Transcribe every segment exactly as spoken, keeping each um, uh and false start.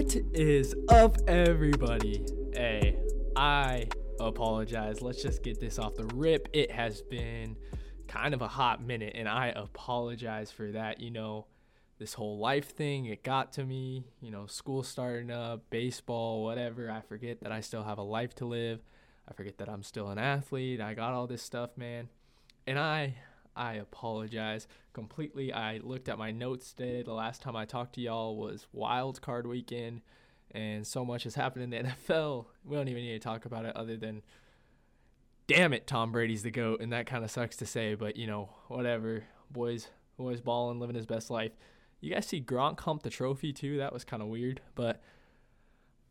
What is up, everybody? Hey, I apologize. Let's just get this off the rip. It has been kind of a hot minute, and I apologize for that. You know, this whole life thing, it got to me. You know, school starting up, baseball, whatever. I forget that I still have a life to live. I forget that I'm still an athlete. I got all this stuff, man. And I... I apologize completely. I looked at my notes today. The last time I talked to y'all was wild card weekend, and so much has happened in the N F L. We don't even need to talk about it other than, damn it, Tom Brady's the GOAT, and that kind of sucks to say, but, you know, whatever. Boys, boys balling, living his best life. You guys see Gronk hump the trophy, too? That was kind of weird, but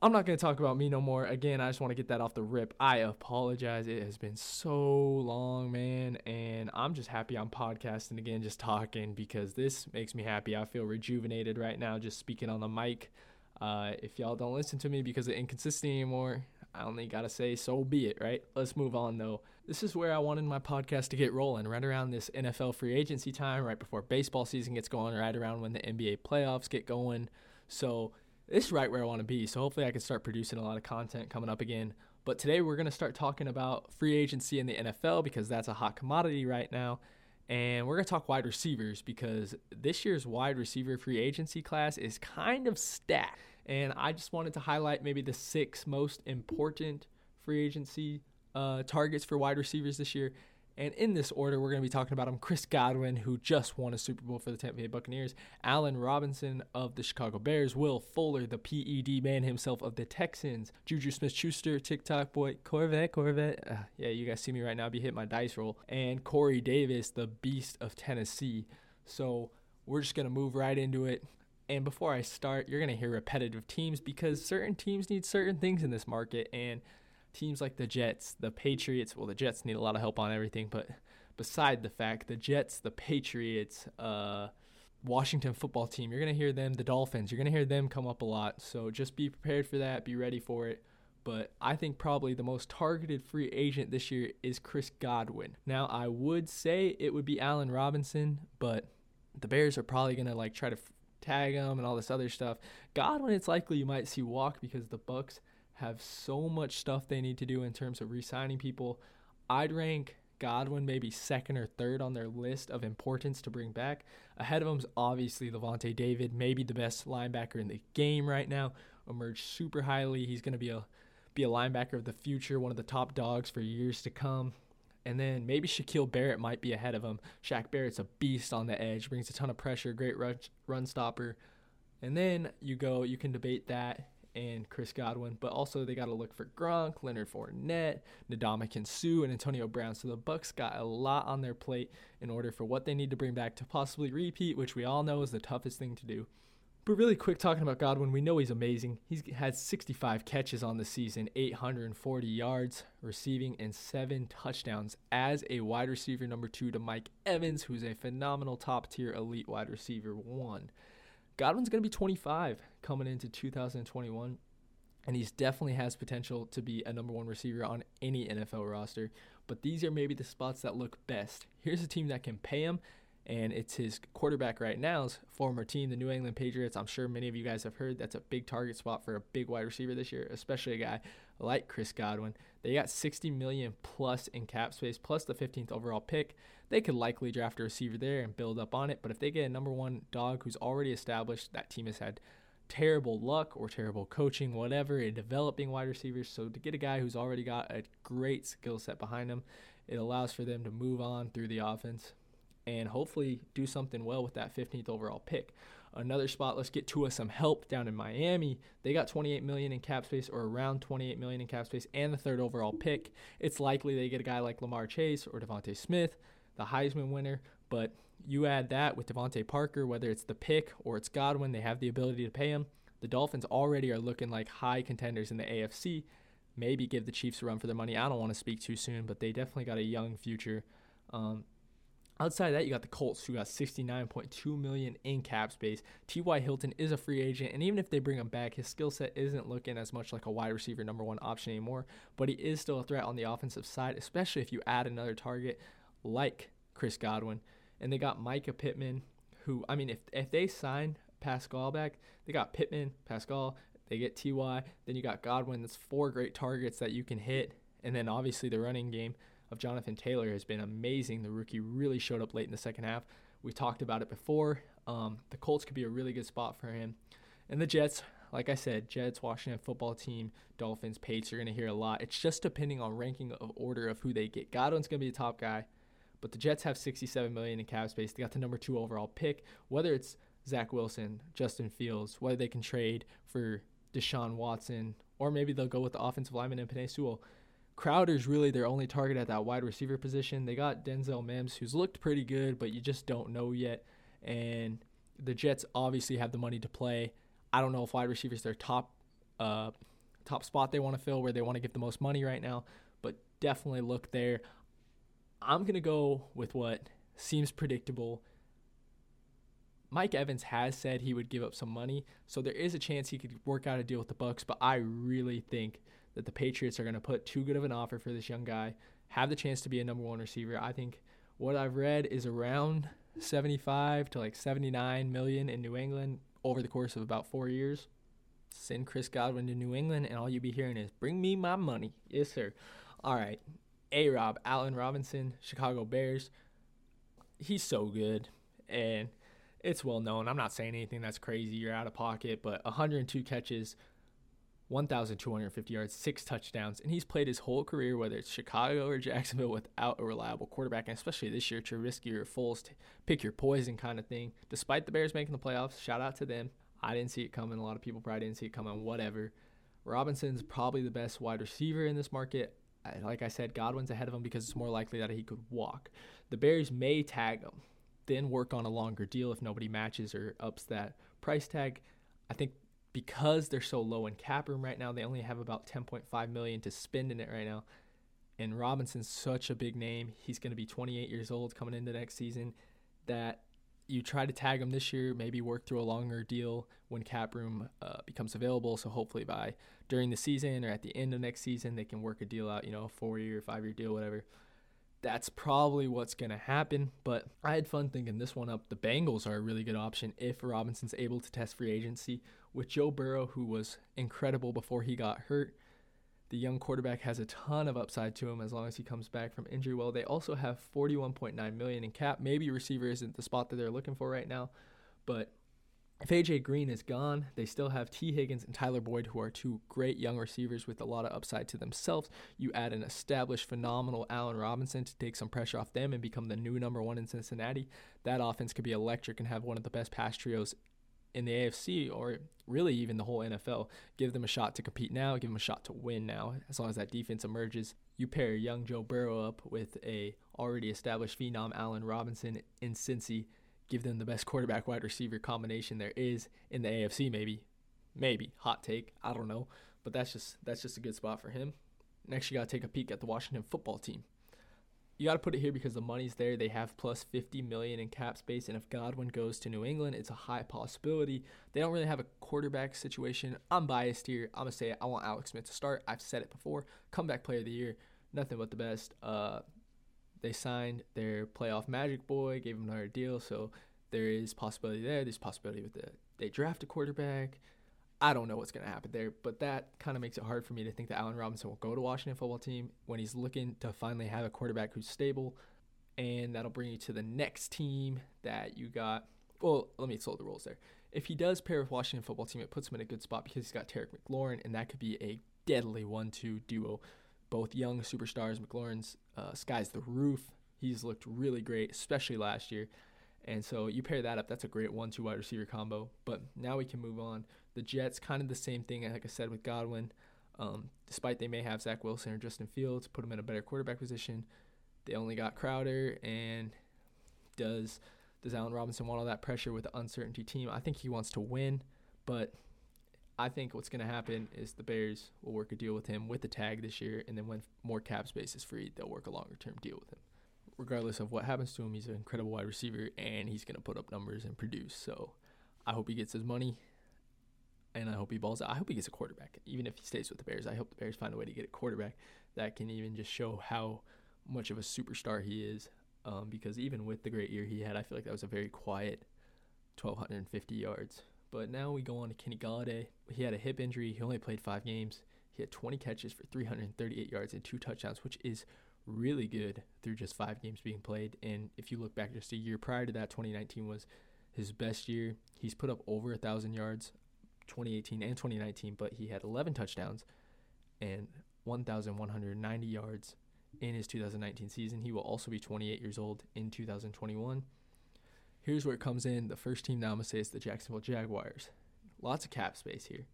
I'm not going to talk about me no more. Again, I just want to get that off the rip. I apologize. It has been so long, man, and I'm just happy I'm podcasting again, just talking, because this makes me happy. I feel rejuvenated right now just speaking on the mic. Uh, if y'all don't listen to me because of inconsistency anymore, I only got to say so be it, right? Let's move on, though. This is where I wanted my podcast to get rolling, right around this N F L free agency time, right before baseball season gets going, right around when the N B A playoffs get going. So this is right where I want to be, so hopefully I can start producing a lot of content coming up again. But today we're going to start talking about free agency in the N F L, because that's a hot commodity right now. And we're going to talk wide receivers, because this year's wide receiver free agency class is kind of stacked. And I just wanted to highlight maybe the six most important free agency uh, targets for wide receivers this year. And in this order, we're going to be talking about them: Chris Godwin, who just won a Super Bowl for the Tampa Bay Buccaneers; Allen Robinson of the Chicago Bears; Will Fuller, the P E D man himself of the Texans; Juju Smith-Schuster, TikTok boy, Corvette, Corvette. Uh, yeah, you guys see me right now, be hitting my dice roll. And Corey Davis, the beast of Tennessee. So we're just going to move right into it. And before I start, you're going to hear repetitive teams, because certain teams need certain things in this market. And teams like the Jets, the Patriots, well, the Jets need a lot of help on everything, but beside the fact, the Jets, the Patriots, uh, Washington football team, you're going to hear them, the Dolphins, you're going to hear them come up a lot. So just be prepared for that, be ready for it. But I think probably the most targeted free agent this year is Chris Godwin. Now, I would say it would be Allen Robinson, but the Bears are probably going to like try to f- tag him and all this other stuff. Godwin, it's likely you might see walk, because the Bucks have so much stuff they need to do in terms of re-signing people. I'd rank Godwin maybe second or third on their list of importance to bring back. Ahead of him's obviously Lavonte David, maybe the best linebacker in the game right now, emerged super highly. He's going to be a be a linebacker of the future, one of the top dogs for years to come. And then maybe Shaquille Barrett might be ahead of him. Shaq Barrett's a beast on the edge, brings a ton of pressure, great run, run stopper. And then you go, you can debate that and Chris Godwin, but also they got to look for Gronk, Leonard Fournette, Ndamukong Suh, and Antonio Brown. So the Bucks got a lot on their plate in order for what they need to bring back to possibly repeat, which we all know is the toughest thing to do. But really quick, talking about Godwin, we know he's amazing. He's had sixty-five catches on the season, eight hundred forty yards receiving, and seven touchdowns as a wide receiver number two to Mike Evans, who's a phenomenal top-tier elite wide receiver one. Godwin's going to be twenty-five coming into two thousand twenty-one, and he definitely has potential to be a number one receiver on any N F L roster, but these are maybe the spots that look best. Here's a team that can pay him, and it's his quarterback right now's former team, the New England Patriots. I'm sure many of you guys have heard that's a big target spot for a big wide receiver this year, especially a guy like Chris Godwin. They got sixty million dollars plus in cap space, plus the fifteenth overall pick. They could likely draft a receiver there and build up on it, but if they get a number one dog who's already established, that team has had terrible luck or terrible coaching, whatever, in developing wide receivers. So to get a guy who's already got a great skill set behind him, it allows for them to move on through the offense and hopefully do something well with that fifteenth overall pick. Another spot, let's get Tua some help down in Miami. They got twenty-eight million dollars in cap space, or around twenty-eight million dollars in cap space, and the third overall pick. It's likely they get a guy like Ja'Marr Chase or DeVonta Smith, the Heisman winner, but you add that with DeVante Parker, whether it's the pick or it's Godwin, they have the ability to pay him. The Dolphins already are looking like high contenders in the A F C. Maybe give the Chiefs a run for their money. I don't want to speak too soon, but they definitely got a young future. Um, outside of that, you got the Colts, who got sixty-nine point two million dollars in cap space. T Y. Hilton is a free agent, and even if they bring him back, his skill set isn't looking as much like a wide receiver number one option anymore, but he is still a threat on the offensive side, especially if you add another target like Chris Godwin. And they got Micah Pittman, who, I mean, if if they sign Pascal back, they got Pittman, Pascal, They get T Y. Then you got Godwin. That's four great targets that you can hit. And then obviously the running game of Jonathan Taylor has been amazing. The rookie really showed up late in the second half. We talked about it before. Um, the Colts could be a really good spot for him. And the Jets, like I said, Jets, Washington football team, Dolphins, Patriots, you're going to hear a lot. It's just depending on ranking of order of who they get. Godwin's going to be the top guy, but the Jets have sixty-seven million dollars in cap space. They got the number two overall pick. Whether it's Zach Wilson, Justin Fields, whether they can trade for Deshaun Watson, or maybe they'll go with the offensive lineman and Penei Sewell. Crowder's really their only target at that wide receiver position. They got Denzel Mims, who's looked pretty good, but you just don't know yet. And the Jets obviously have the money to play. I don't know if wide receiver is their top uh, top spot they want to fill, where they want to give the most money right now, but definitely look there. I'm going to go with what seems predictable. Mike Evans has said he would give up some money, so there is a chance he could work out a deal with the Bucs, but I really think that the Patriots are going to put too good of an offer for this young guy, have the chance to be a number one receiver. I think what I've read is around seventy-five to like seventy-nine million in New England over the course of about four years. Send Chris Godwin to New England, and all you be hearing is, bring me my money. Yes, sir. All right. A-Rob, Allen Robinson, Chicago Bears. He's so good, and it's well known. I'm not saying anything that's crazy. You're out of pocket, but one hundred two catches, one thousand two hundred fifty yards, six touchdowns, and he's played his whole career, whether it's Chicago or Jacksonville, without a reliable quarterback, and especially this year, Trubisky or Foles, pick your poison kind of thing. Despite the Bears making the playoffs, shout out to them. I didn't see it coming. A lot of people probably didn't see it coming, whatever. Robinson's probably the best wide receiver in this market. Like I said, Godwin's ahead of him because it's more likely that he could walk. The Bears may tag him, then work on a longer deal if nobody matches or ups that price tag. I think because they're so low in cap room right now, they only have about ten point five million dollars to spend in it right now. And Robinson's such a big name. He's going to be twenty-eight years old coming into next season, that you try to tag him this year, maybe work through a longer deal when cap room uh, becomes available. So hopefully by during the season or at the end of next season, they can work a deal out, you know, a four-year, five-year deal, whatever. That's probably what's going to happen, but I had fun thinking this one up. The Bengals are a really good option if Robinson's able to test free agency. With Joe Burrow, who was incredible before he got hurt, the young quarterback has a ton of upside to him as long as he comes back from injury well. They also have forty-one point nine million dollars in cap. Maybe receiver isn't the spot that they're looking for right now, but if A J. Green is gone, they still have T. Higgins and Tyler Boyd, who are two great young receivers with a lot of upside to themselves. You add an established, phenomenal Allen Robinson to take some pressure off them and become the new number one in Cincinnati. That offense could be electric and have one of the best pass trios in the A F C, or really even the whole N F L. Give them a shot to compete now. Give them a shot to win now, as long as that defense emerges. You pair young Joe Burrow up with a already established phenom Allen Robinson in Cincy. Give them the best quarterback wide receiver combination there is in the A F C, maybe. Maybe. Hot take. I don't know. But that's just that's just a good spot for him. Next, you got to take a peek at the Washington football team. You got to put it here because the money's there. They have plus fifty million dollars in cap space, and if Godwin goes to New England, it's a high possibility. They don't really have a quarterback situation. I'm biased here. I'm going to say it. I want Alex Smith to start. I've said it before. Comeback player of the year. Nothing but the best. Uh... They signed their playoff Magic Boy, gave him another deal, so there is possibility there. There's possibility with the they draft a quarterback. I don't know what's going to happen there, but that kind of makes it hard for me to think that Allen Robinson will go to Washington football team when he's looking to finally have a quarterback who's stable, and that'll bring you to the next team that you got. Well, let me slow the rules there. If he does pair with Washington football team, it puts him in a good spot because he's got Tarek McLaurin, and that could be a deadly one two duo. Both young superstars. McLaurin's uh, sky's the roof. He's looked really great, especially last year. And so you pair that up, that's a great one two wide receiver combo. But now we can move on. The Jets, kind of the same thing, like I said, with Godwin. Um, despite they may have Zach Wilson or Justin Fields, put him in a better quarterback position. They only got Crowder. And does, does Allen Robinson want all that pressure with the uncertainty team? I think he wants to win, but I think what's going to happen is the Bears will work a deal with him with the tag this year, and then when more cap space is free, they'll work a longer-term deal with him. Regardless of what happens to him, he's an incredible wide receiver, and he's going to put up numbers and produce. So I hope he gets his money, and I hope he balls out. I hope he gets a quarterback. Even if he stays with the Bears, I hope the Bears find a way to get a quarterback that can even just show how much of a superstar he is, um, because even with the great year he had, I feel like that was a very quiet one thousand two hundred fifty yards But now we go on to Kenny Golladay. He had a hip injury. He only played five games. He had twenty catches for three hundred thirty-eight yards and two touchdowns, which is really good through just five games being played. And if you look back just a year prior to that, twenty nineteen was his best year. He's put up over one thousand yards, twenty eighteen and twenty nineteen, but he had eleven touchdowns and one thousand one hundred ninety yards in his two thousand nineteen season. He will also be twenty-eight years old in two thousand twenty-one. Here's where it comes in. The first team now I'm going to say is the Jacksonville Jaguars. Lots of cap space here,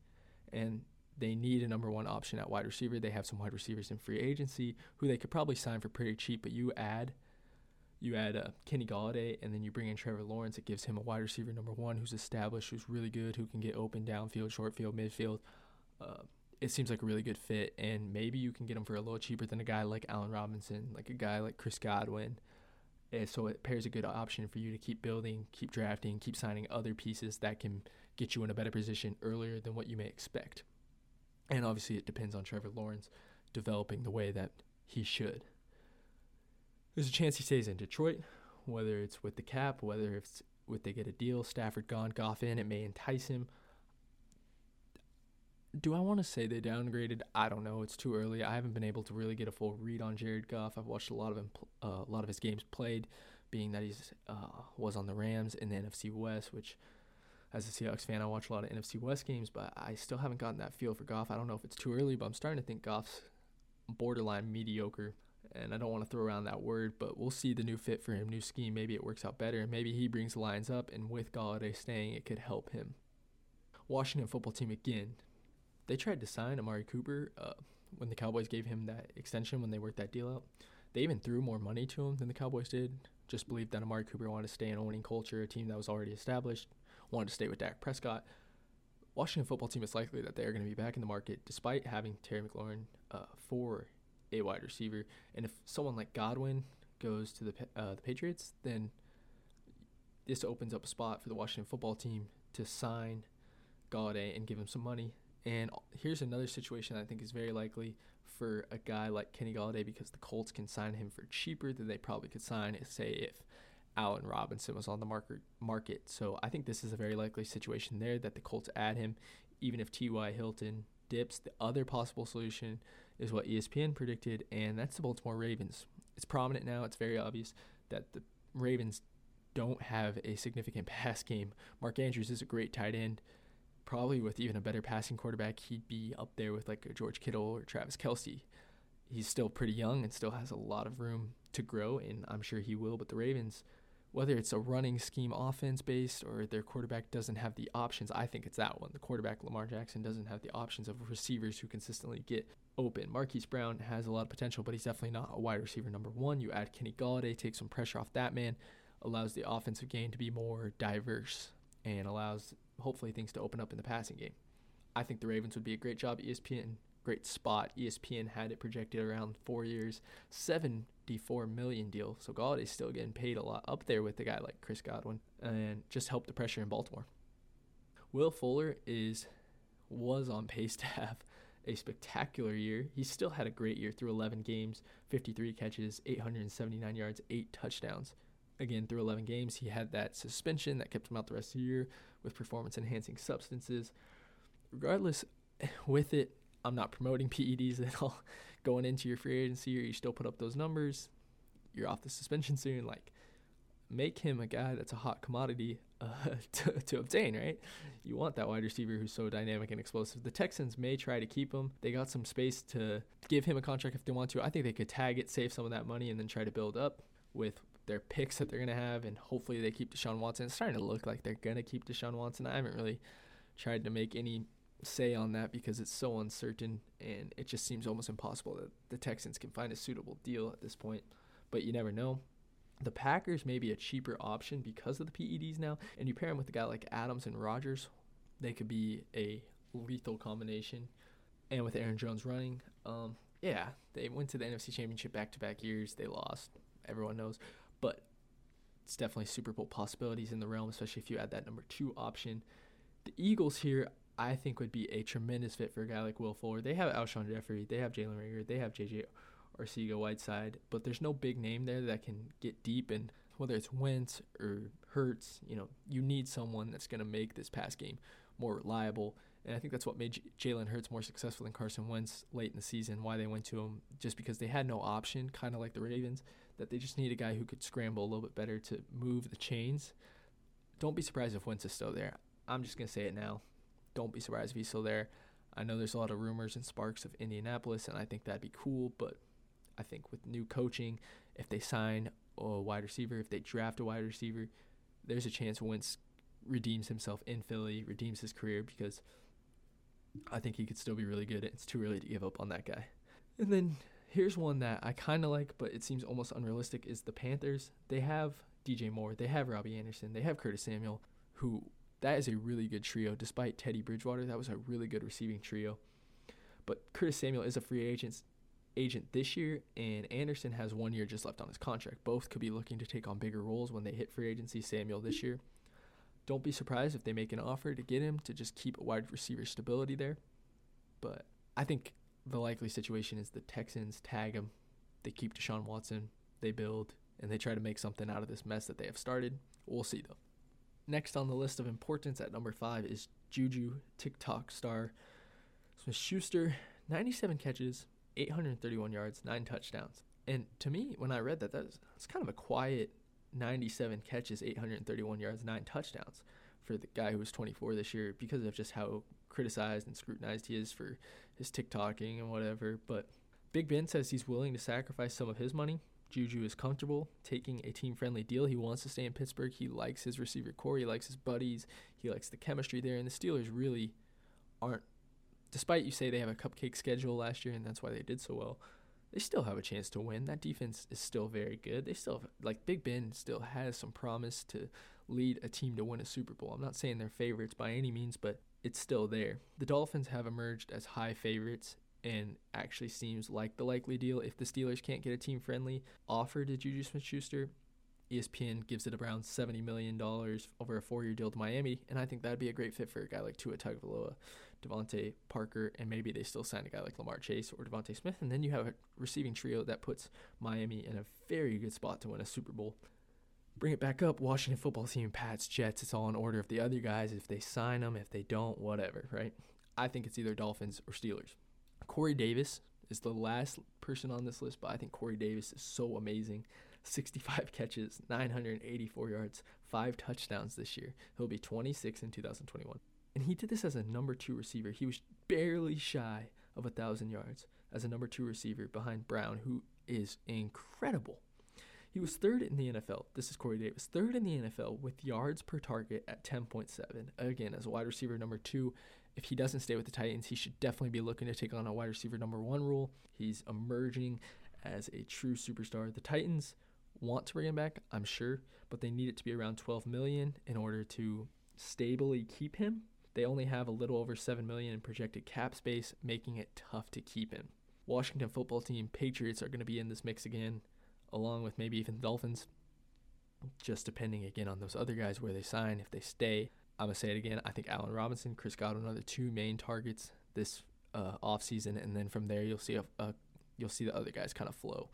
and they need a number one option at wide receiver. They have some wide receivers in free agency who they could probably sign for pretty cheap, but you add you add uh, Kenny Golladay, and then you bring in Trevor Lawrence. It gives him a wide receiver number one who's established, who's really good, who can get open downfield, short field, midfield. Uh, it seems like a really good fit, and maybe you can get him for a little cheaper than a guy like Allen Robinson, like a guy like Chris Godwin. And so it pairs a good option for you to keep building, keep drafting, keep signing other pieces that can get you in a better position earlier than what you may expect. And obviously it depends on Trevor Lawrence developing the way that he should. There's a chance he stays in Detroit, whether it's with the cap, whether it's with they get a deal, Stafford gone, Goff in, it may entice him. Do I want to say they downgraded? I don't know. It's too early. I haven't been able to really get a full read on Jared Goff. I've watched a lot of him, uh, a lot of his games played, being that he's uh, was on the Rams in the N F C West, which as a Seahawks fan, I watch a lot of N F C West games, but I still haven't gotten that feel for Goff. I don't know if it's too early, but I'm starting to think Goff's borderline mediocre, and I don't want to throw around that word, but we'll see the new fit for him, new scheme. Maybe it works out better, and maybe he brings the Lions up, and with Golladay staying, it could help him. Washington football team again. They tried to sign Amari Cooper uh, when the Cowboys gave him that extension, when they worked that deal out. They even threw more money to him than the Cowboys did. Just believed that Amari Cooper wanted to stay in a winning culture, a team that was already established, wanted to stay with Dak Prescott. Washington football team is likely that they are going to be back in the market despite having Terry McLaurin uh, for a wide receiver. And if someone like Godwin goes to the uh, the Patriots, then this opens up a spot for the Washington football team to sign Golladay and give him some money. And here's another situation that I think is very likely for a guy like Kenny Golladay, because the Colts can sign him for cheaper than they probably could sign, say, if Allen Robinson was on the market. market. So I think this is a very likely situation there that the Colts add him, even if T Y. Hilton dips. The other possible solution is what E S P N predicted, and that's the Baltimore Ravens. It's prominent now. It's very obvious that the Ravens don't have a significant pass game. Mark Andrews is a great tight end. Probably with even a better passing quarterback, he'd be up there with like a George Kittle or Travis Kelce. He's still pretty young and still has a lot of room to grow, and I'm sure he will. But the Ravens, whether it's a running scheme offense-based or their quarterback doesn't have the options, I think it's that one. The quarterback, Lamar Jackson, doesn't have the options of receivers who consistently get open. Marquise Brown has a lot of potential, but he's definitely not a wide receiver number one. You add Kenny Golladay, take some pressure off that man, allows the offensive game to be more diverse and allows hopefully things to open up in the passing game. I think the Ravens would be a great job. E S P N, great spot. E S P N had it projected around four years, seventy-four million dollars deal. So Galladay's still getting paid a lot, up there with a guy like Chris Godwin, and just help the pressure in Baltimore. Will Fuller is was on pace to have a spectacular year. He still had a great year through eleven games, fifty-three catches, eight hundred seventy-nine yards, eight touchdowns. Again, through eleven games, he had that suspension that kept him out the rest of the year with performance-enhancing substances. Regardless, with it, I'm not promoting P E Ds at all. Going into your free agency year, you still put up those numbers. You're off the suspension soon. Like, make him a guy that's a hot commodity uh, to, to obtain, right? You want that wide receiver who's so dynamic and explosive. The Texans may try to keep him. They got some space to give him a contract if they want to. I think they could tag it, save some of that money, and then try to build up with their picks that they're going to have, and hopefully they keep Deshaun Watson. It's starting to look like they're going to keep Deshaun Watson. I haven't really tried to make any say on that because it's so uncertain, and it just seems almost impossible that the Texans can find a suitable deal at this point, but you never know. The Packers may be a cheaper option because of the P E Ds now, and you pair them with a guy like Adams and Rodgers, they could be a lethal combination, and with Aaron Jones running, um, yeah, they went to the N F C Championship back-to-back years. They lost. Everyone knows. But it's definitely Super Bowl possibilities in the realm, especially if you add that number two option. The Eagles here, I think, would be a tremendous fit for a guy like Will Fuller. They have Alshon Jeffrey. They have Jalen Reagor. They have J J Arcega-Whiteside. But there's no big name there that can get deep. And whether it's Wentz or Hurts, you know, you need someone that's going to make this pass game more reliable. And I think that's what made Jalen Hurts more successful than Carson Wentz late in the season, why they went to him, just because they had no option, kind of like the Ravens, that they just need a guy who could scramble a little bit better to move the chains. Don't be surprised if Wentz is still there. I'm just going to say it now. Don't be surprised if he's still there. I know there's a lot of rumors and sparks of Indianapolis, and I think that'd be cool, but I think with new coaching, if they sign a wide receiver, if they draft a wide receiver, there's a chance Wentz redeems himself in Philly, redeems his career, because I think he could still be really good. It's too early to give up on that guy. And then here's one that I kind of like, but it seems almost unrealistic, is the Panthers. They have D J Moore. They have Robbie Anderson. They have Curtis Samuel, who that is a really good trio. Despite Teddy Bridgewater, that was a really good receiving trio. But Curtis Samuel is a free agent, agent this year, and Anderson has one year just left on his contract. Both could be looking to take on bigger roles when they hit free agency. Samuel this year, don't be surprised if they make an offer to get him to just keep a wide receiver stability there. But I think the likely situation is the Texans tag him. They keep Deshaun Watson. They build, and they try to make something out of this mess that they have started. We'll see, though. Next on the list of importance at number five is Juju TikTok star Smith-Schuster. ninety-seven catches, eight hundred thirty-one yards, nine touchdowns. And to me, when I read that, that was, it's kind of a quiet ninety-seven catches, eight hundred thirty-one yards, nine touchdowns for the guy who was twenty-four this year, because of just how criticized and scrutinized he is for his TikToking and whatever. But Big Ben says he's willing to sacrifice some of his money. Juju is comfortable taking a team-friendly deal. He wants to stay in Pittsburgh. He likes his receiver core. He likes his buddies. He likes the chemistry there. And the Steelers really aren't, despite you say they have a cupcake schedule last year and that's why they did so well, they still have a chance to win. That defense is still very good. They still have, like, Big Ben still has some promise to lead a team to win a Super Bowl. I'm not saying they're favorites by any means, but it's still there. The Dolphins have emerged as high favorites, and actually seems like the likely deal if the Steelers can't get a team-friendly offer to Juju Smith-Schuster. E S P N gives it around seventy million dollars over a four-year deal to Miami, and I think that'd be a great fit for a guy like Tua Tagovailoa, DeVante Parker, and maybe they still sign a guy like Ja'Marr Chase or DeVonta Smith, and then you have a receiving trio that puts Miami in a very good spot to win a Super Bowl. Bring it back up, Washington football team, Pats, Jets, it's all in order of the other guys, if they sign them, if they don't, whatever, right? I think it's either Dolphins or Steelers. Corey Davis is the last person on this list, but I think Corey Davis is so amazing. sixty-five catches, nine hundred eighty-four yards, five touchdowns this year. He'll be twenty-six in two thousand twenty-one. And he did this as a number two receiver. He was barely shy of one thousand yards as a number two receiver behind Brown, who is incredible. He was third in the N F L. This is Corey Davis, third in the N F L with yards per target at ten point seven. Again, as a wide receiver number two, if he doesn't stay with the Titans, he should definitely be looking to take on a wide receiver number one role. He's emerging as a true superstar. The Titans want to bring him back, I'm sure, but they need it to be around twelve million dollars in order to stably keep him. They only have a little over seven million dollars in projected cap space, making it tough to keep him. Washington football team, Patriots are going to be in this mix again, along with maybe even the Dolphins, just depending again on those other guys where they sign, if they stay. I'm going to say it again. I think Allen Robinson, Chris Godwin are the two main targets this uh, offseason, and then from there you'll see a, a you'll see the other guys kind of flow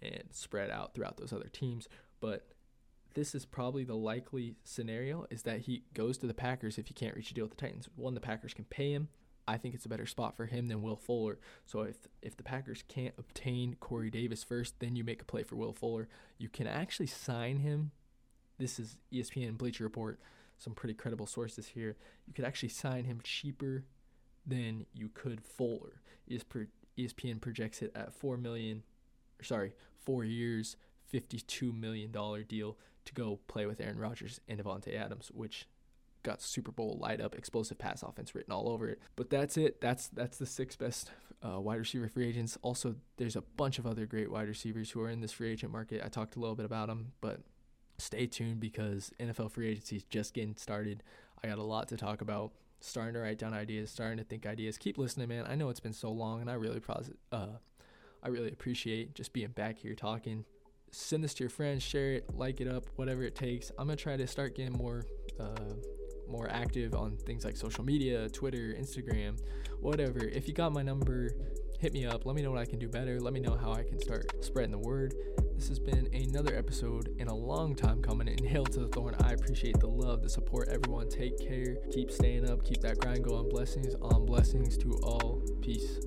and spread out throughout those other teams. But this is probably the likely scenario, is that he goes to the Packers if he can't reach a deal with the Titans. One, the Packers can pay him. I think it's a better spot for him than Will Fuller. So if if the Packers can't obtain Corey Davis first, then you make a play for Will Fuller. You can actually sign him. This is E S P N, Bleacher Report, some pretty credible sources here. You could actually sign him cheaper than you could Fuller. E S P N projects it at four million, sorry, four years, fifty-two million dollar deal to go play with Aaron Rodgers and Devontae Adams, which got Super Bowl light up, explosive pass offense written all over it. But that's it. That's that's the sixth best uh, wide receiver free agents. Also, there's a bunch of other great wide receivers who are in this free agent market. I talked a little bit about them, but stay tuned because N F L free agency is just getting started. I got a lot to talk about. Starting to write down ideas, starting to think ideas. Keep listening, man. I know it's been so long, and I really posit- uh, I really appreciate just being back here talking. Send this to your friends, share it, like it up, whatever it takes. I'm gonna try to start getting more. Uh, more active on things like social media, Twitter, Instagram, whatever. If you got my number, hit me up. Let me know what I can do better. Let me know how I can start spreading the word. This has been another episode and a long time coming, and hail to the thorn. I appreciate the love, the support, everyone. Take care, keep staying up, keep that grind going. Blessings on blessings to all. Peace.